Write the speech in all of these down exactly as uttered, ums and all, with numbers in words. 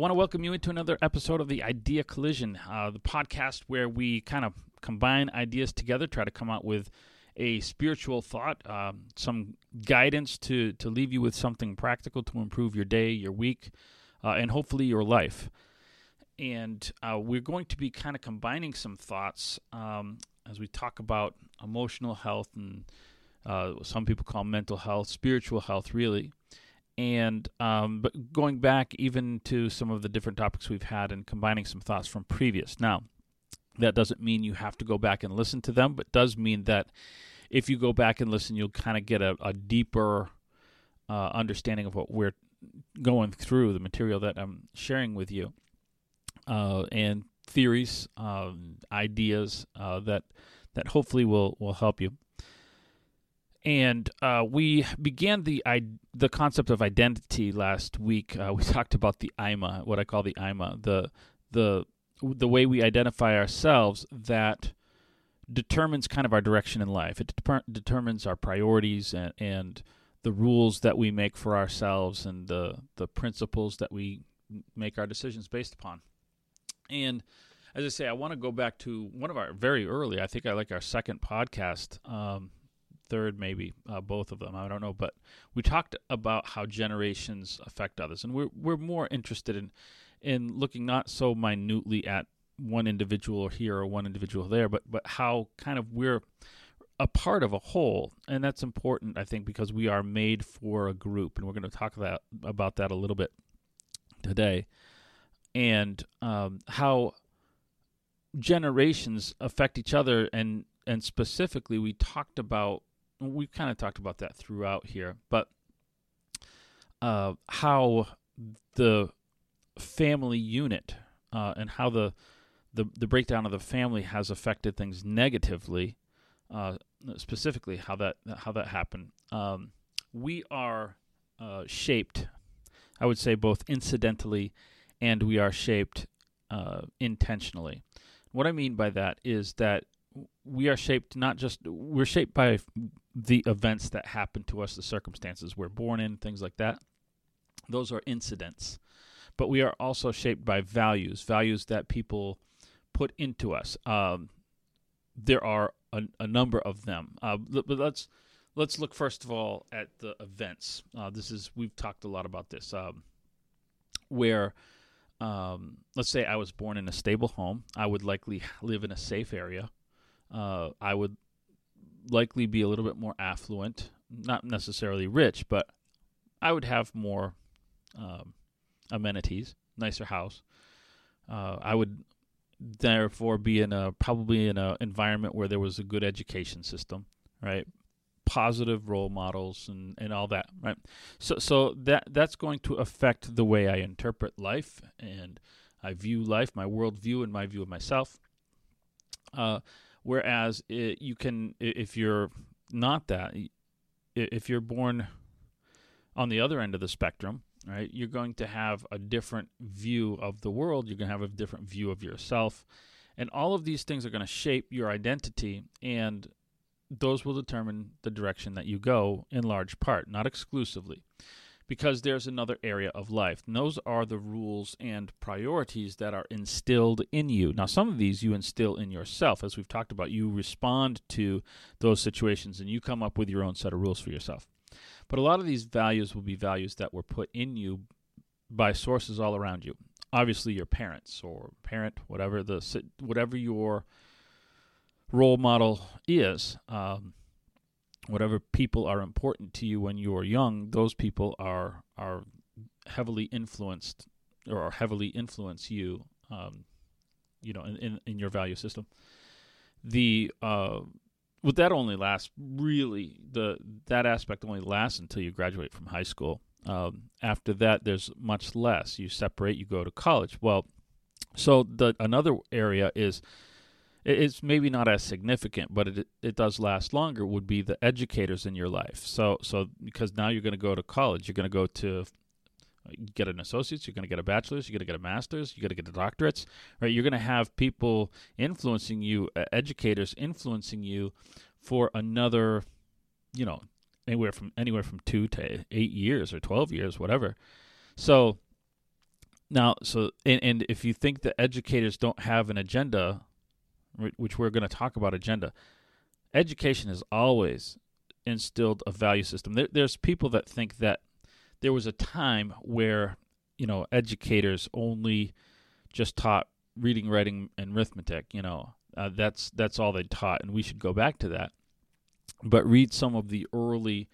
want to welcome you into another episode of the Idea Collision, uh, the podcast where we kind of combine ideas together, try to come out with a spiritual thought, uh, some guidance to, to leave you with something practical to improve your day, your week, uh, and hopefully your life. And uh, we're going to be kind of combining some thoughts um, as we talk about emotional health and uh, what some people call mental health, spiritual health, really. And um, but going back even to some of the different topics we've had and combining some thoughts from previous. Now, that doesn't mean you have to go back and listen to them, but does mean that if you go back and listen, you'll kind of get a, a deeper uh, understanding of what we're going through, the material that I'm sharing with you, uh, and theories, um, ideas uh, that that hopefully will, will help you. And uh, we began the I, the concept of identity last week. Uh, we talked about the I M A, what I call the I M A, the the the way we identify ourselves that determines kind of our direction in life. It de- determines our priorities and, and the rules that we make for ourselves and the the principles that we make our decisions based upon. And as I say, I want to go back to one of our very early. I think I like our second podcast. Um, third maybe, uh, both of them, I don't know, but we talked about how generations affect others, and we're we're more interested in, in looking not so minutely at one individual here or one individual there, but, but how kind of we're a part of a whole, and that's important, I think, because we are made for a group, and we're going to talk that, about that a little bit today, and um, how generations affect each other, and, and specifically we talked about We've kind of talked about that throughout here, but uh, how the family unit uh, and how the, the the breakdown of the family has affected things negatively, uh, specifically how that how that happened. Um, we are uh, shaped, I would say, both incidentally and we are shaped uh, intentionally. What I mean by that is that we are shaped not just we're shaped by the events that happen to us, the circumstances we're born in, things like that. Those are incidents. But we are also shaped by values, values that people put into us. Um, there are a, a number of them. Uh, but let's let's look first of all at the events. Uh, this is we've talked a lot about this. Um, where um, let's say I was born in a stable home, I would likely live in a safe area. Uh, I would likely be a little bit more affluent, not necessarily rich, but I would have more um, amenities, nicer house. Uh, I would therefore be in a probably in an environment where there was a good education system, right? Positive role models and, and all that, right? So so that that's going to affect the way I interpret life and I view life, my worldview, and my view of myself. Uh, Whereas it, you can, if you're not that, if you're born on the other end of the spectrum, right, you're going to have a different view of the world. You're going to have a different view of yourself. And all of these things are going to shape your identity, and those will determine the direction that you go in large part, not exclusively, because there's another area of life. And those are the rules and priorities that are instilled in you. Now, some of these you instill in yourself, as we've talked about. You respond to those situations, and you come up with your own set of rules for yourself. But a lot of these values will be values that were put in you by sources all around you. Obviously, your parents or parent, whatever the whatever your role model is, um, whatever people are important to you when you're young, those people are are heavily influenced or heavily influence you, um, you know, in, in, in your value system. The uh, well, that only lasts really the that aspect only lasts until you graduate from high school. Um, after that, there's much less. You separate, you go to college. Well, so the another area is. It's maybe not as significant, but it it does last longer, would be the educators in your life. So so because now you're going to go to college, you're going to go to get an associate's, you're going to get a bachelor's, you're going to get a master's, you're going to get a doctorate's, right? You're going to have people influencing you, uh, educators influencing you for another, you know, anywhere from anywhere from two to eight years or twelve years, whatever. So Now, so and, and if you think that educators don't have an agenda, which we're going to talk about agenda, education has always instilled a value system. There, there's people that think that there was a time where, you know, educators only just taught reading, writing, and arithmetic. You know, uh, that's that's all they taught, and we should go back to that. But read some of the early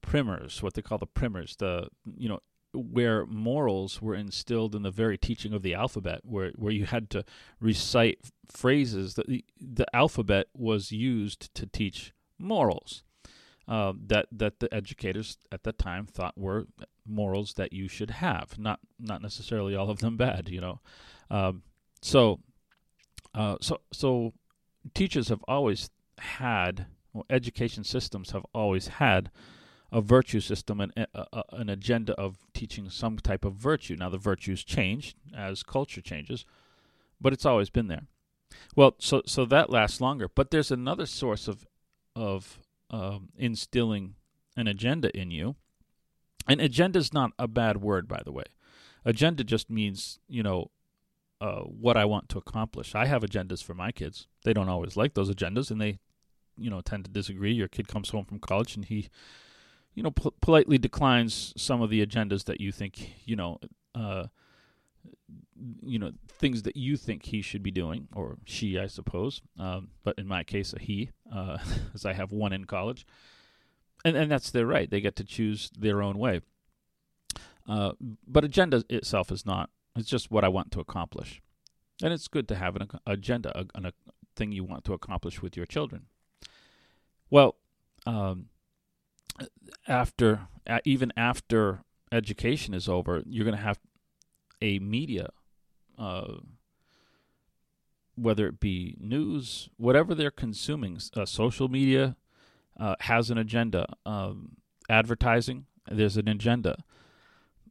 primers, what they call the primers, the you know. where morals were instilled in the very teaching of the alphabet, where where you had to recite phrases. That the, the alphabet was used to teach morals uh, that that the educators at the time thought were morals that you should have. Not not necessarily all of them bad, you know. Um, so uh, so so teachers have always had, well, education systems have always had a virtue system, and an agenda of teaching some type of virtue. Now, the virtues change as culture changes, but it's always been there. Well, so so that lasts longer. But there's another source of of um, instilling an agenda in you. And agenda is not a bad word, by the way. Agenda just means, you know, uh, what I want to accomplish. I have agendas for my kids. They don't always like those agendas, and they, you know, tend to disagree. Your kid comes home from college, and he, you know, pol- politely declines some of the agendas that you think, you know, uh, you know, things that you think he should be doing, or she, I suppose. Um, but in my case, a he, uh, as I have one in college. And and that's their right. They get to choose their own way. Uh, but agenda itself is not. It's just what I want to accomplish. And it's good to have an agenda, a, an, a thing you want to accomplish with your children. Well, um, After uh, even after education is over, you're going to have a media, uh, whether it be news, whatever they're consuming. Uh, social media uh, has an agenda. Um, advertising, there's an agenda.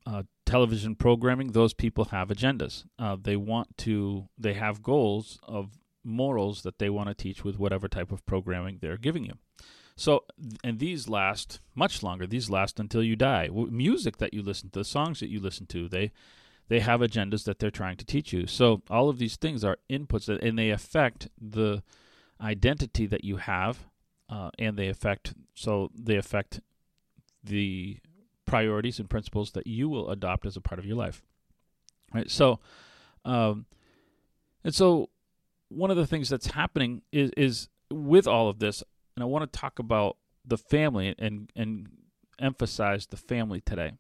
Uh, television programming, those people have agendas. Uh, they want to. They have goals of morals that they want to teach with whatever type of programming they're giving you. So, and these last much longer. These last until you die. Well, music that you listen to, the songs that you listen to, they they have agendas that they're trying to teach you. So all of these things are inputs, that, and they affect the identity that you have, uh, and they affect so they affect the priorities and principles that you will adopt as a part of your life. Right. So, um, and so one of the things that's happening is is with all of this. And I want to talk about the family and and emphasize the family today.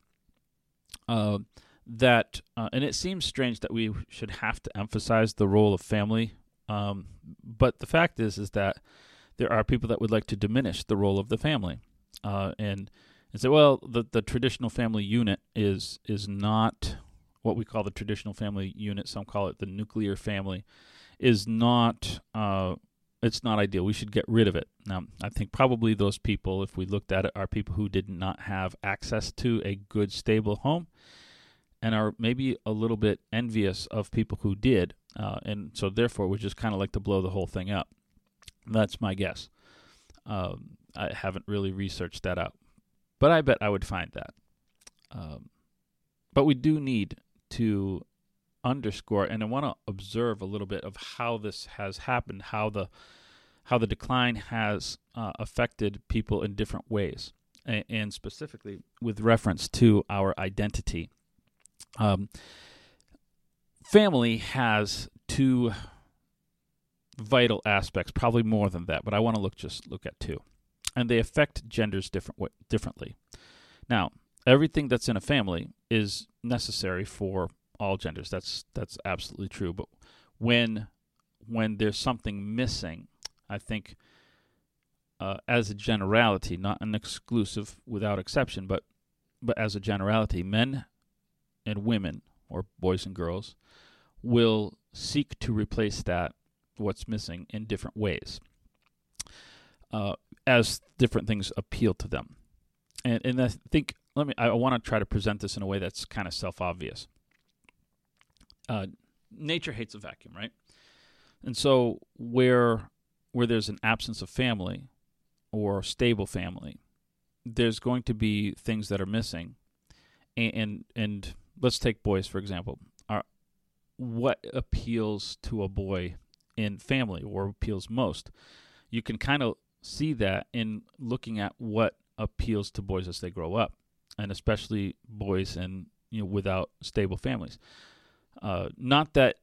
Uh, that uh, and it seems strange that we should have to emphasize the role of family, um, but the fact is is that there are people that would like to diminish the role of the family, uh, and and say, well, the the traditional family unit is is not what we call the traditional family unit. Some call it the nuclear family. Is not. Uh, It's not ideal. We should get rid of it. Now, I think probably those people, if we looked at it, are people who did not have access to a good, stable home and are maybe a little bit envious of people who did, uh, and so therefore would just kind of like to blow the whole thing up. That's my guess. Um, I haven't really researched that out, but I bet I would find that. Um, but we do need to underscore, and I want to observe a little bit of how this has happened, how the how the decline has uh, affected people in different ways, and, and specifically with reference to our identity. Um, family has two vital aspects, probably more than that, but I want to look just look at two, and they affect genders different way, differently. Now, everything that's in a family is necessary for all genders. That's that's absolutely true. But when when there's something missing, I think uh, as a generality, not an exclusive without exception, but but as a generality, men and women, or boys and girls, will seek to replace that what's missing in different ways, uh, as different things appeal to them. And and I think let me I want to try to present this in a way that's kind of self-obvious. Uh, nature hates a vacuum, right? And so where where there's an absence of family or stable family, there's going to be things that are missing. And and, and let's take boys, for example. what appeals to a boy in family or appeals most. You can kind of see that in looking at what appeals to boys as they grow up, and especially boys in, you know, without stable families. Uh, not that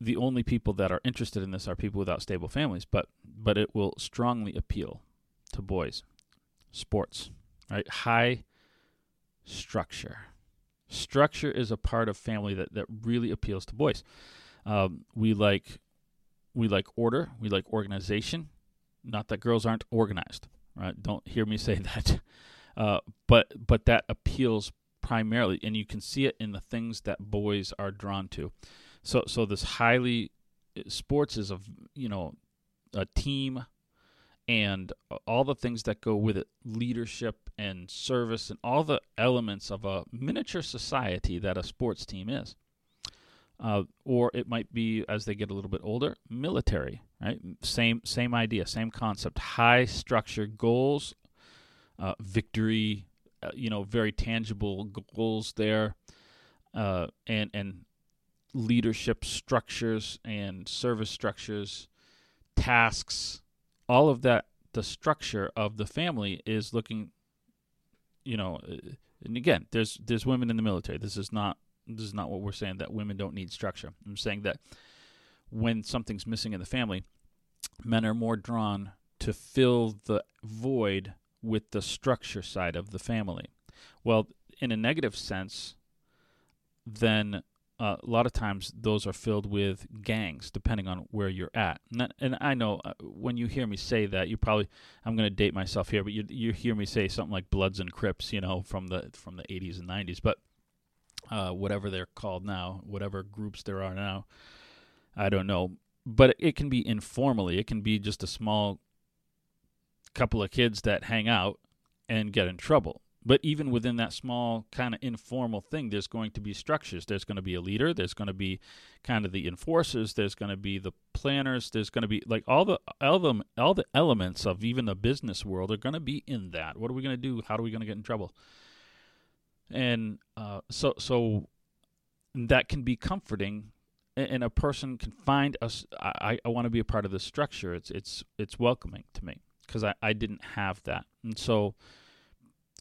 the only people that are interested in this are people without stable families, but but it will strongly appeal to boys. Sports, right? High structure. Structure is a part of family that, that really appeals to boys. Um, we like we like order. We like organization. Not that girls aren't organized, right? Don't hear me say that. Uh, but but that appeals primarily, and you can see it in the things that boys are drawn to. So so this highly sports is a you know a team. And all the things that go with it, leadership and service and all the elements of a miniature society that a sports team is. Uh, or it might be, as they get a little bit older, military, right? Same same idea, same concept, high structure goals, uh, victory, uh, you know, very tangible goals there, uh, and, and leadership structures and service structures, tasks. All of that, the structure of the family is looking, you know, and again, there's there's women in the military. This is not this is not what we're saying, that women don't need structure. I'm saying that when something's missing in the family, men are more drawn to fill the void with the structure side of the family. Well, in a negative sense, then Uh, a lot of times those are filled with gangs, depending on where you're at. And, that, and I know uh, when you hear me say that, you probably, I'm going to date myself here, but you you hear me say something like Bloods and Crips, you know, from the from the eighties and nineties. But uh, whatever they're called now, whatever groups there are now, I don't know. But it, it can be informally. It can be just a small couple of kids that hang out and get in trouble. But even within that small kind of informal thing, there's going to be structures. There's going to be a leader. There's going to be kind of the enforcers. There's going to be the planners. There's going to be like all the all the, all the elements of even the business world are going to be in that. What are we going to do? How are we going to get in trouble? And uh, so so that can be comforting, and a person can find us. I, I want to be a part of this structure. It's it's it's welcoming to me because I, I didn't have that, and so.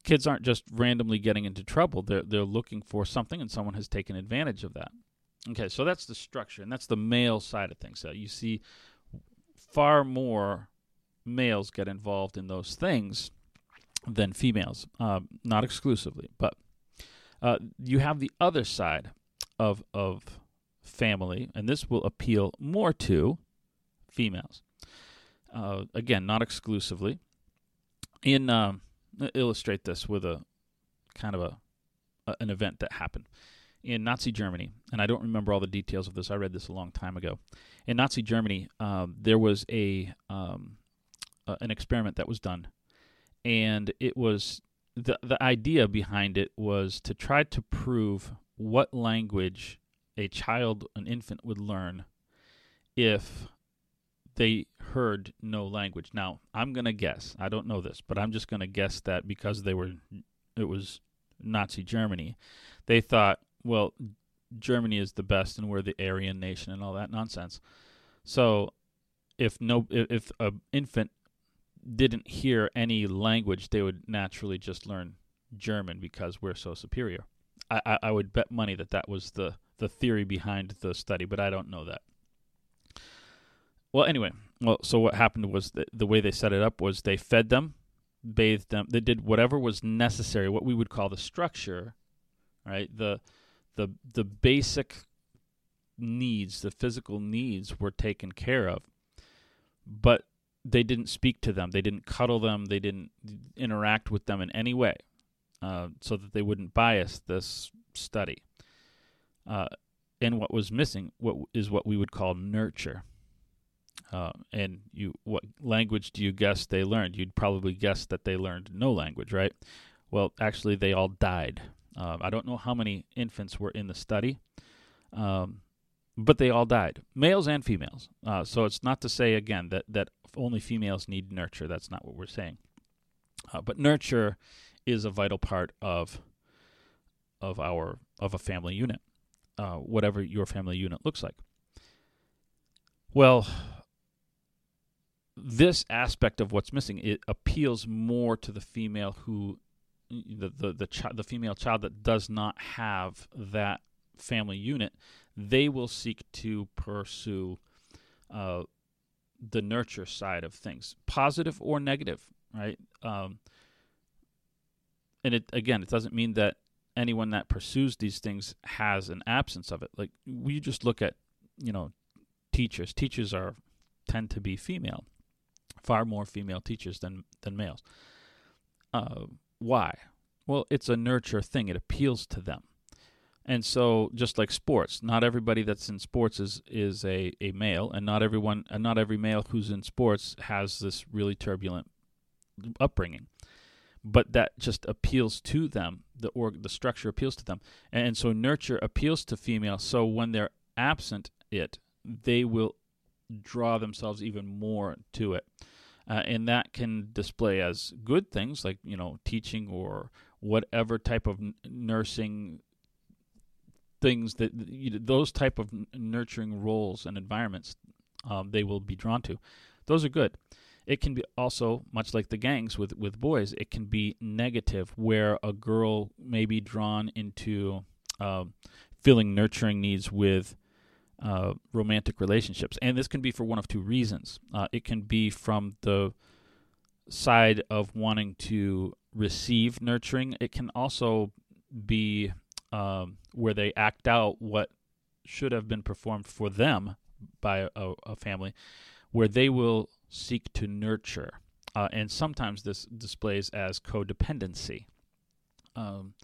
Kids aren't just randomly getting into trouble. They're, they're looking for something, and someone has taken advantage of that. Okay, so that's the structure, and that's the male side of things. So you see far more males get involved in those things than females, um, not exclusively. But uh, you have the other side of, of family, and this will appeal more to females. Uh, again, not exclusively. In... Um, illustrate this with a kind of a, a an event that happened in Nazi Germany, and I don't remember all the details of this. I read this a long time ago. In Nazi Germany, um, there was a um, uh, an experiment that was done, and it was the the idea behind it was to try to prove what language a child, an infant, would learn if they heard no language. Now, I'm going to guess, I don't know this, but I'm just going to guess that because they were, it was Nazi Germany, they thought, well, Germany is the best and we're the Aryan nation and all that nonsense. So if no, if an infant didn't hear any language, they would naturally just learn German because we're so superior. I, I, I would bet money that that was the, the theory behind the study, but I don't know that. Well, anyway, well, so what happened was the, the way they set it up was they fed them, bathed them, they did whatever was necessary, what we would call the structure, right? The the the basic needs, the physical needs were taken care of, but they didn't speak to them. They didn't cuddle them. They didn't interact with them in any way uh, so that they wouldn't bias this study. Uh, and what was missing what is what we would call nurture. Uh, and you, what language do you guess they learned? You'd probably guess that they learned no language, right? Well, actually, they all died. Uh, I don't know how many infants were in the study, um, but they all died, males and females. Uh, so it's not to say, again, that, that only females need nurture. That's not what we're saying. Uh, but nurture is a vital part of of our of a family unit. uh, whatever your family unit looks like. Well, this aspect of what's missing, it appeals more to the female who, the the the, chi- the female child that does not have that family unit. They will seek to pursue uh, the nurture side of things, positive or negative, right? Um, and it again, it doesn't mean that anyone that pursues these things has an absence of it. Like, we just look at, you know, teachers. Teachers are tend to be female, far more female teachers than than males. Uh, why? Well, it's a nurture thing. It appeals to them. And so, just like sports, not everybody that's in sports is, is a, a male, and not everyone, and not every male who's in sports has this really turbulent upbringing. But that just appeals to them. The org, the structure appeals to them, and so nurture appeals to female. So when they're absent, it they will draw themselves even more to it, uh, and that can display as good things like, you know, teaching or whatever type of n- nursing. Things that, you know, those type of nurturing roles and environments, um, they will be drawn to. Those are good. It can be also, much like the gangs with, with boys, it can be negative, where a girl may be drawn into um, filling nurturing needs with uh, romantic relationships. And this can be for one of two reasons. Uh, it can be from the side of wanting to receive nurturing. It can also be... Um, where they act out what should have been performed for them by a, a family, where they will seek to nurture. Uh, and sometimes this displays as codependency. Um,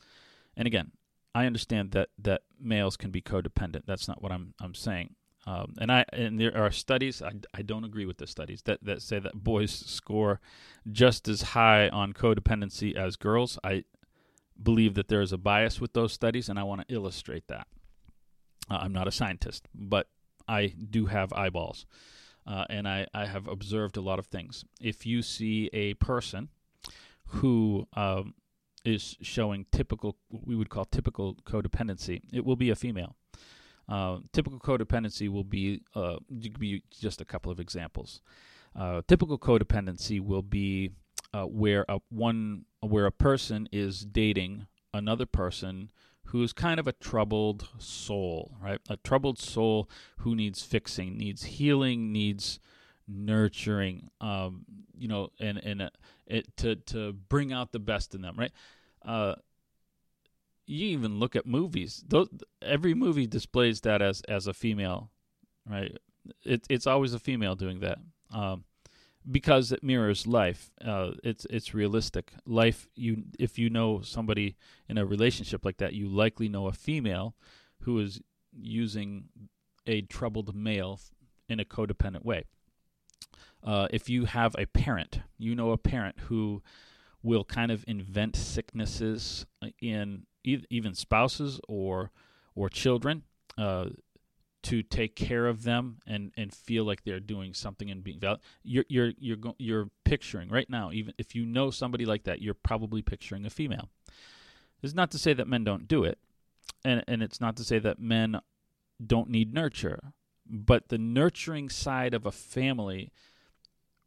and again, I understand that, that males can be codependent. That's not what I'm I'm saying. Um, and I and there are studies, I, I don't agree with the studies, that, that say that boys score just as high on codependency as girls. I believe that there is a bias with those studies, and I want to illustrate that. Uh, I'm not a scientist, but I do have eyeballs, uh, and I, I have observed a lot of things. If you see a person who um, is showing typical, what we would call typical codependency, it will be a female. Uh, typical codependency will be, uh, be just a couple of examples. Uh, typical codependency will be Uh, where a one where a person is dating another person who is kind of a troubled soul, right? A troubled soul who needs fixing, needs healing, needs nurturing, um, you know, and and uh, it, to to bring out the best in them, right? Uh, you even look at movies; those, every movie displays that as as a female, right? It it's always a female doing that. Um, Because it mirrors life, uh, it's it's realistic. Life, you if you know somebody in a relationship like that, you likely know a female who is using a troubled male in a codependent way. Uh, if you have a parent, you know a parent who will kind of invent sicknesses in e- even spouses or or children, uh, to take care of them and, and feel like they're doing something and being valid. You're you're you're go- you're picturing right now, even if you know somebody like that, you're probably picturing a female. It's not to say that men don't do it, and and it's not to say that men don't need nurture, but the nurturing side of a family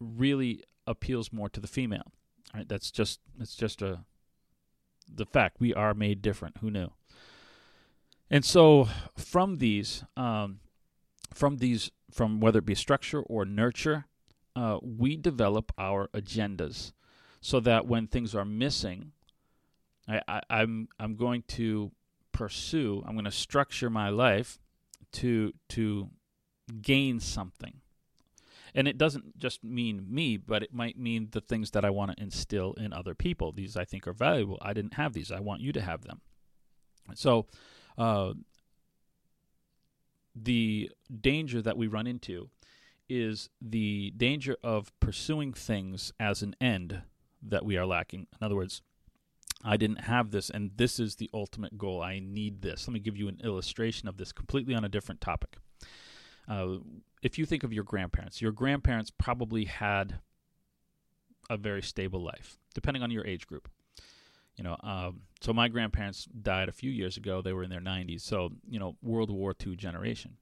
really appeals more to the female. All right, that's just that's just a the fact. We are made different. Who knew? And so, from these, um, from these, from whether it be structure or nurture, uh, we develop our agendas, so that when things are missing, I, I, I'm I'm going to pursue. I'm going to structure my life to to gain something, and it doesn't just mean me, but it might mean the things that I want to instill in other people. These I think are valuable. I didn't have these. I want you to have them. So. Uh, the danger that we run into is the danger of pursuing things as an end that we are lacking. In other words, I didn't have this, and this is the ultimate goal. I need this. Let me give you an illustration of this completely on a different topic. Uh, if you think of your grandparents, your grandparents probably had a very stable life, depending on your age group. You know, um, so my grandparents died a few years ago. They were in their nineties. So, you know, World War Two generation.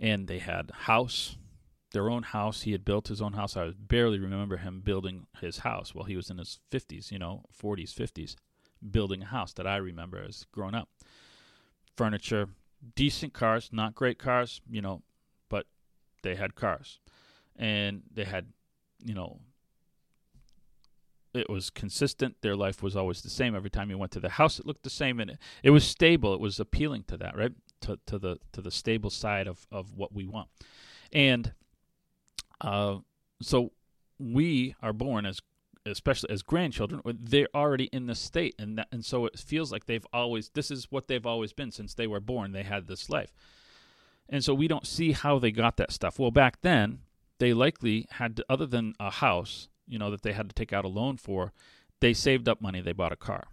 And they had a house, their own house. He had built his own house. I barely remember him building his house. Well, he was in his fifties, you know, forties, fifties, building a house that I remember as growing up. Furniture, decent cars, not great cars, you know, but they had cars. And they had, you know, it was consistent. Their life was always the same. Every time you went to the house, it looked the same, and it, it was stable. It was appealing to that, right? To to the to the stable side of, of what we want. And uh, so we are born as, especially as grandchildren, they're already in this state, and that, and so it feels like they've always, this is what they've always been since they were born. They had this life, and so we don't see how they got that stuff. Well, back then they likely had to, other than a house, you know, that they had to take out a loan for, they saved up money, they bought a car.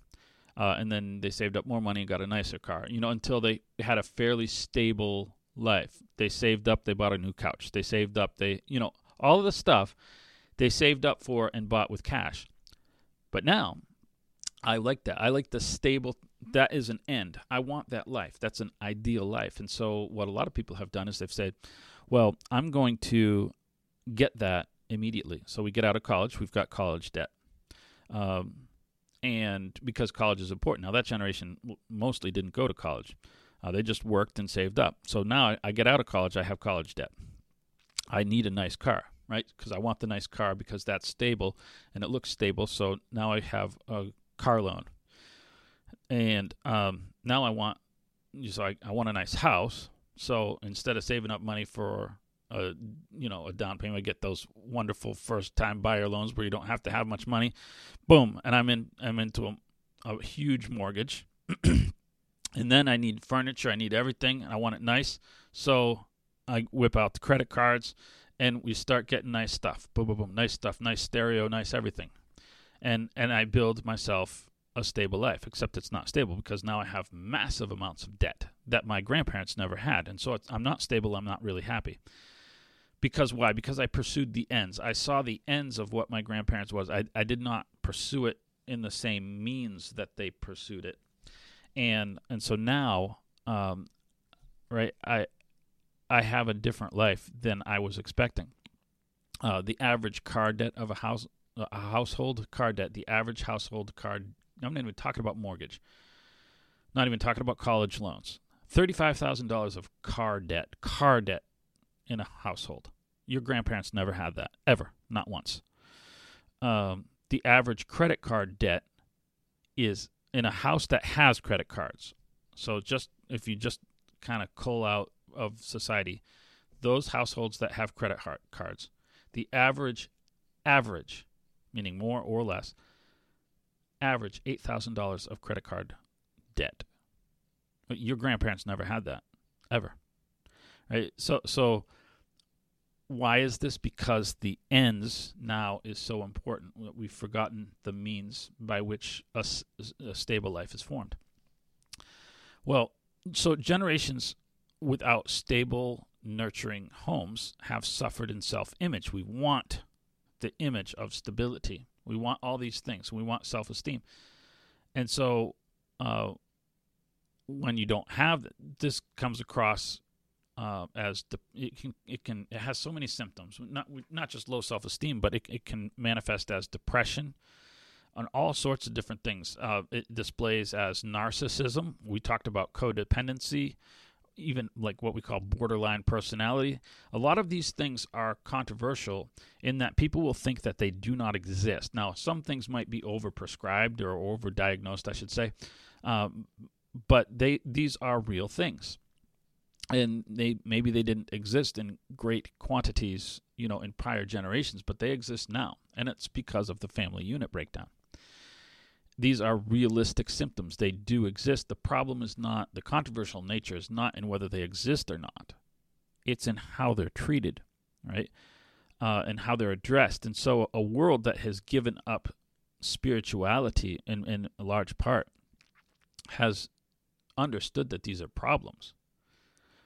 Uh, and then they saved up more money and got a nicer car, you know, until they had a fairly stable life. They saved up, they bought a new couch. They saved up, they, you know, all of the stuff they saved up for and bought with cash. But now, I like that. I like the stable, that is an end. I want that life. That's an ideal life. And so what a lot of people have done is they've said, well, I'm going to get that immediately. So we get out of college, we've got college debt, um, and because college is important. Now that generation mostly didn't go to college; uh, they just worked and saved up. So now I, I get out of college, I have college debt. I need a nice car, right? Because I want the nice car because that's stable and it looks stable. So now I have a car loan, and um, now I want, so I, I want a nice house. So instead of saving up money for Uh, you know, a down payment, get those wonderful first-time buyer loans where you don't have to have much money. Boom, and I'm in. I'm into a, a huge mortgage, and then I need furniture. I need everything, and I want it nice. So I whip out the credit cards, and we start getting nice stuff. Boom, boom, boom, nice stuff, nice stereo, nice everything, and and I build myself a stable life. Except it's not stable because now I have massive amounts of debt that my grandparents never had, and so it's, I'm not stable. I'm not really happy. Because why? Because I pursued the ends. I saw the ends of what my grandparents was. I, I did not pursue it in the same means that they pursued it. And and so now, um, right, I I have a different life than I was expecting. Uh, the average car debt of a house, a household car debt, the average household car, I'm not even talking about mortgage, not even talking about college loans, thirty-five thousand dollars of car debt, car debt. In a household. Your grandparents never had that, ever, not once. Um, the average credit card debt is in a house that has credit cards. So just if you just kind of cull out of society, those households that have credit card cards, the average, average, meaning more or less, average eight thousand dollars of credit card debt. Your grandparents never had that, ever. Right? So, so. Why is this? Because the ends now is so important. We've forgotten the means by which a, a stable life is formed. Well, so generations without stable, nurturing homes have suffered in self-image. We want the image of stability. We want all these things. We want self-esteem. And so uh, when you don't have this, comes across Uh, as the, it can, it can, it has so many symptoms. Not not just low self-esteem, but it it can manifest as depression, on all sorts of different things. Uh, it displays as narcissism. We talked about codependency, even like what we call borderline personality. A lot of these things are controversial in that people will think that they do not exist. Now, some things might be overprescribed or overdiagnosed, I should say, um, but they these are real things. And they maybe they didn't exist in great quantities, you know, in prior generations, but they exist now, and it's because of the family unit breakdown. These are realistic symptoms. They do exist. The problem is not, the controversial nature is not in whether they exist or not. It's in how they're treated, right, uh, and how they're addressed. And so a world that has given up spirituality in, in a large part has understood that these are problems.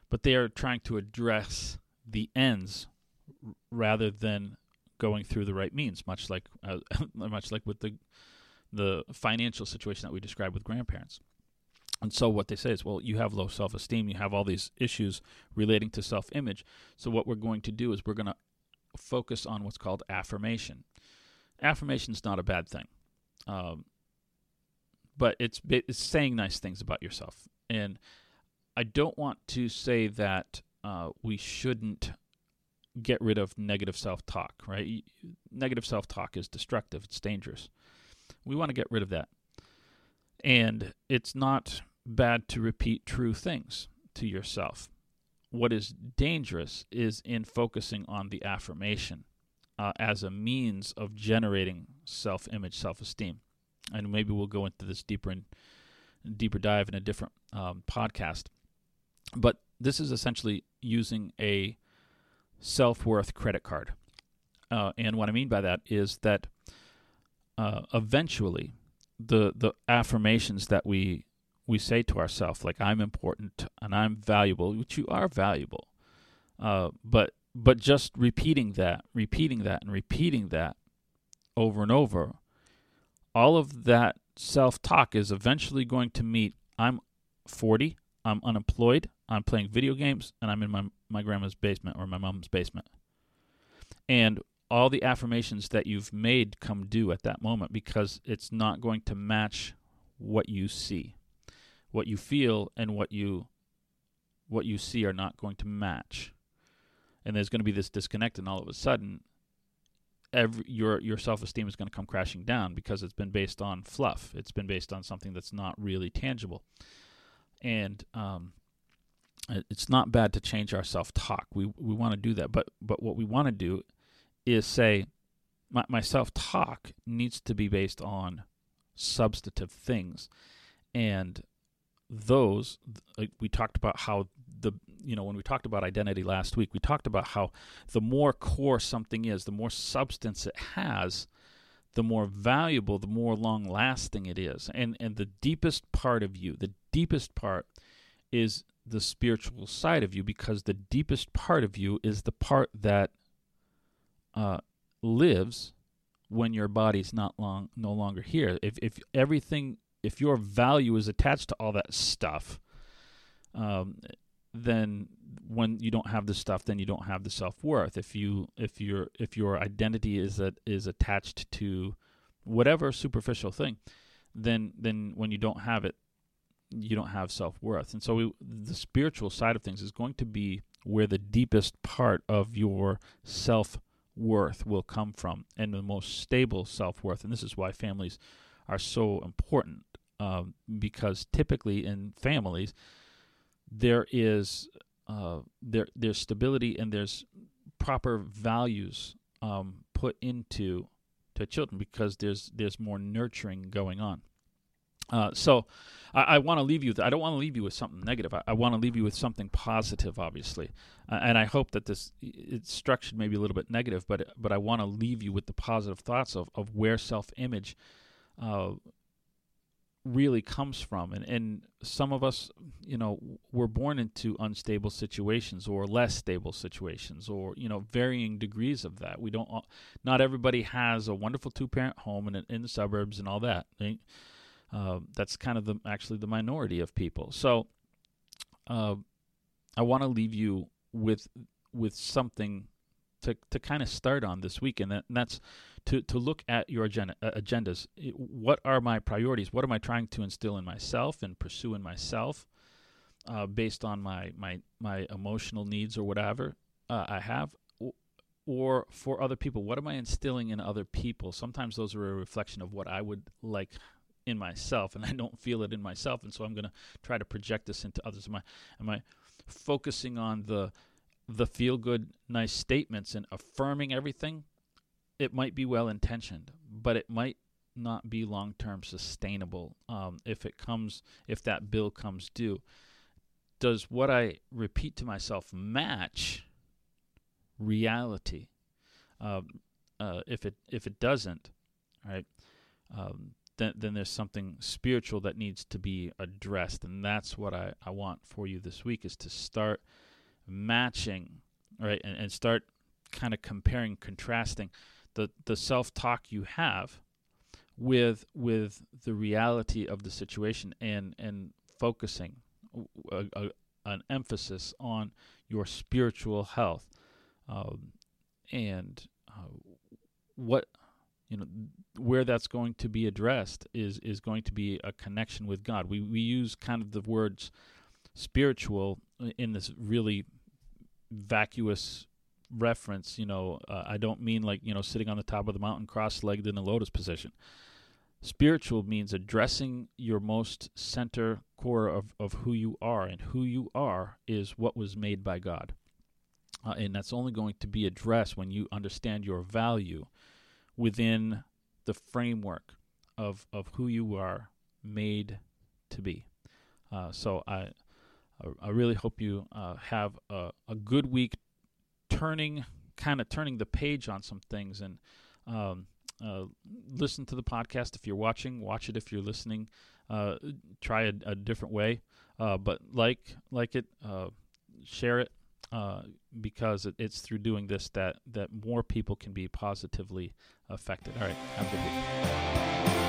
But they are trying to address the ends rather than going through the right means, much like uh, much like with the the financial situation that we described with grandparents. And so what they say is, well, you have low self-esteem, you have all these issues relating to self-image. So what we're going to do is we're going to focus on what's called affirmation. Affirmation is not a bad thing, um, but it's, it's saying nice things about yourself. And I don't want to say that uh, we shouldn't get rid of negative self-talk, right? Negative self-talk is destructive. It's dangerous. We want to get rid of that. And it's not bad to repeat true things to yourself. What is dangerous is in focusing on the affirmation uh, as a means of generating self-image, self-esteem. And maybe we'll go into this deeper in, deeper dive in a different um, podcast. But this is essentially using a self-worth credit card. Uh, and what I mean by that is that uh, eventually... The, the affirmations that we we say to ourselves, like I'm important and I'm valuable, which you are valuable, uh, but but just repeating that, repeating that, and repeating that over and over, all of that self-talk is eventually going to meet I'm forty, I'm unemployed, I'm playing video games, and I'm in my, my grandma's basement or my mom's basement. And all the affirmations that you've made come due at that moment because it's not going to match what you see. What you feel and what you what you see are not going to match. And there's going to be this disconnect, and all of a sudden every, your your self-esteem is going to come crashing down because it's been based on fluff. It's been based on something that's not really tangible. And um, it's not bad to change our self-talk. We we want to do that. But but what we want to do is say, my, my self-talk needs to be based on substantive things. And those, like we talked about how the, you know, when we talked about identity last week, we talked about how the more core something is, the more substance it has, the more valuable, the more long-lasting it is. And, and the deepest part of you, the deepest part is the spiritual side of you, because the deepest part of you is the part that Uh, lives when your body's not long, no longer here. If if everything, if your value is attached to all that stuff, um, then when you don't have the stuff, then you don't have the self-worth. If you if your if your identity is that is attached to whatever superficial thing, then then when you don't have it, you don't have self-worth. And so we, the spiritual side of things is going to be where the deepest part of your self worth will come from, and the most stable self-worth. And this is why families are so important, um, because typically in families there is uh, there there's stability and there's proper values um, put into to children because there's there's more nurturing going on. Uh, so I, I want to leave you. Th- I don't want to leave you with something negative. I, I want to leave you with something positive, obviously. Uh, and I hope that this it's structured maybe a little bit negative, but but I want to leave you with the positive thoughts of, of where self-image uh, really comes from. And, and some of us, you know, were born into unstable situations or less stable situations, or, you know, varying degrees of that. We don't. Not everybody has a wonderful two-parent home and in the suburbs and all that, right? Uh, that's kind of the actually the minority of people. So uh, I want to leave you with with something to to kind of start on this week, and, that, and that's to, to look at your agenda, uh, agendas. What are my priorities? What am I trying to instill in myself and pursue in myself uh, based on my, my, my emotional needs or whatever uh, I have? Or for other people, what am I instilling in other people? Sometimes those are a reflection of what I would like in myself, and I don't feel it in myself, and so I'm going to try to project this into others. Am I, am I focusing on the the feel-good, nice statements and affirming everything? It might be well-intentioned, but it might not be long-term sustainable um, if it comes, if that bill comes due. Does what I repeat to myself match reality? Uh, uh, if it if it doesn't, right? Um, Then, then there's something spiritual that needs to be addressed. And that's what I, I want for you this week, is to start matching, right, and, and start kind of comparing, contrasting the, the self-talk you have with with the reality of the situation and and focusing a, a, an emphasis on your spiritual health um, and uh, what you know where that's going to be addressed is is going to be a connection with God. We we use kind of the words spiritual in this really vacuous reference, you know, uh, I don't mean like, you know, sitting on the top of the mountain cross-legged in a lotus position. Spiritual means addressing your most center core of, of who you are, and who you are is what was made by God. Uh, and that's only going to be addressed when you understand your value within the framework of, of who you are made to be. Uh, so I, I really hope you uh, have a, a good week turning, kind of turning the page on some things, and um, uh, listen to the podcast if you're watching, watch it if you're listening, uh, try a, a different way, uh, but like like it, uh, share it, uh, because it, it's through doing this that, that more people can be positively affected. All right, have a good week.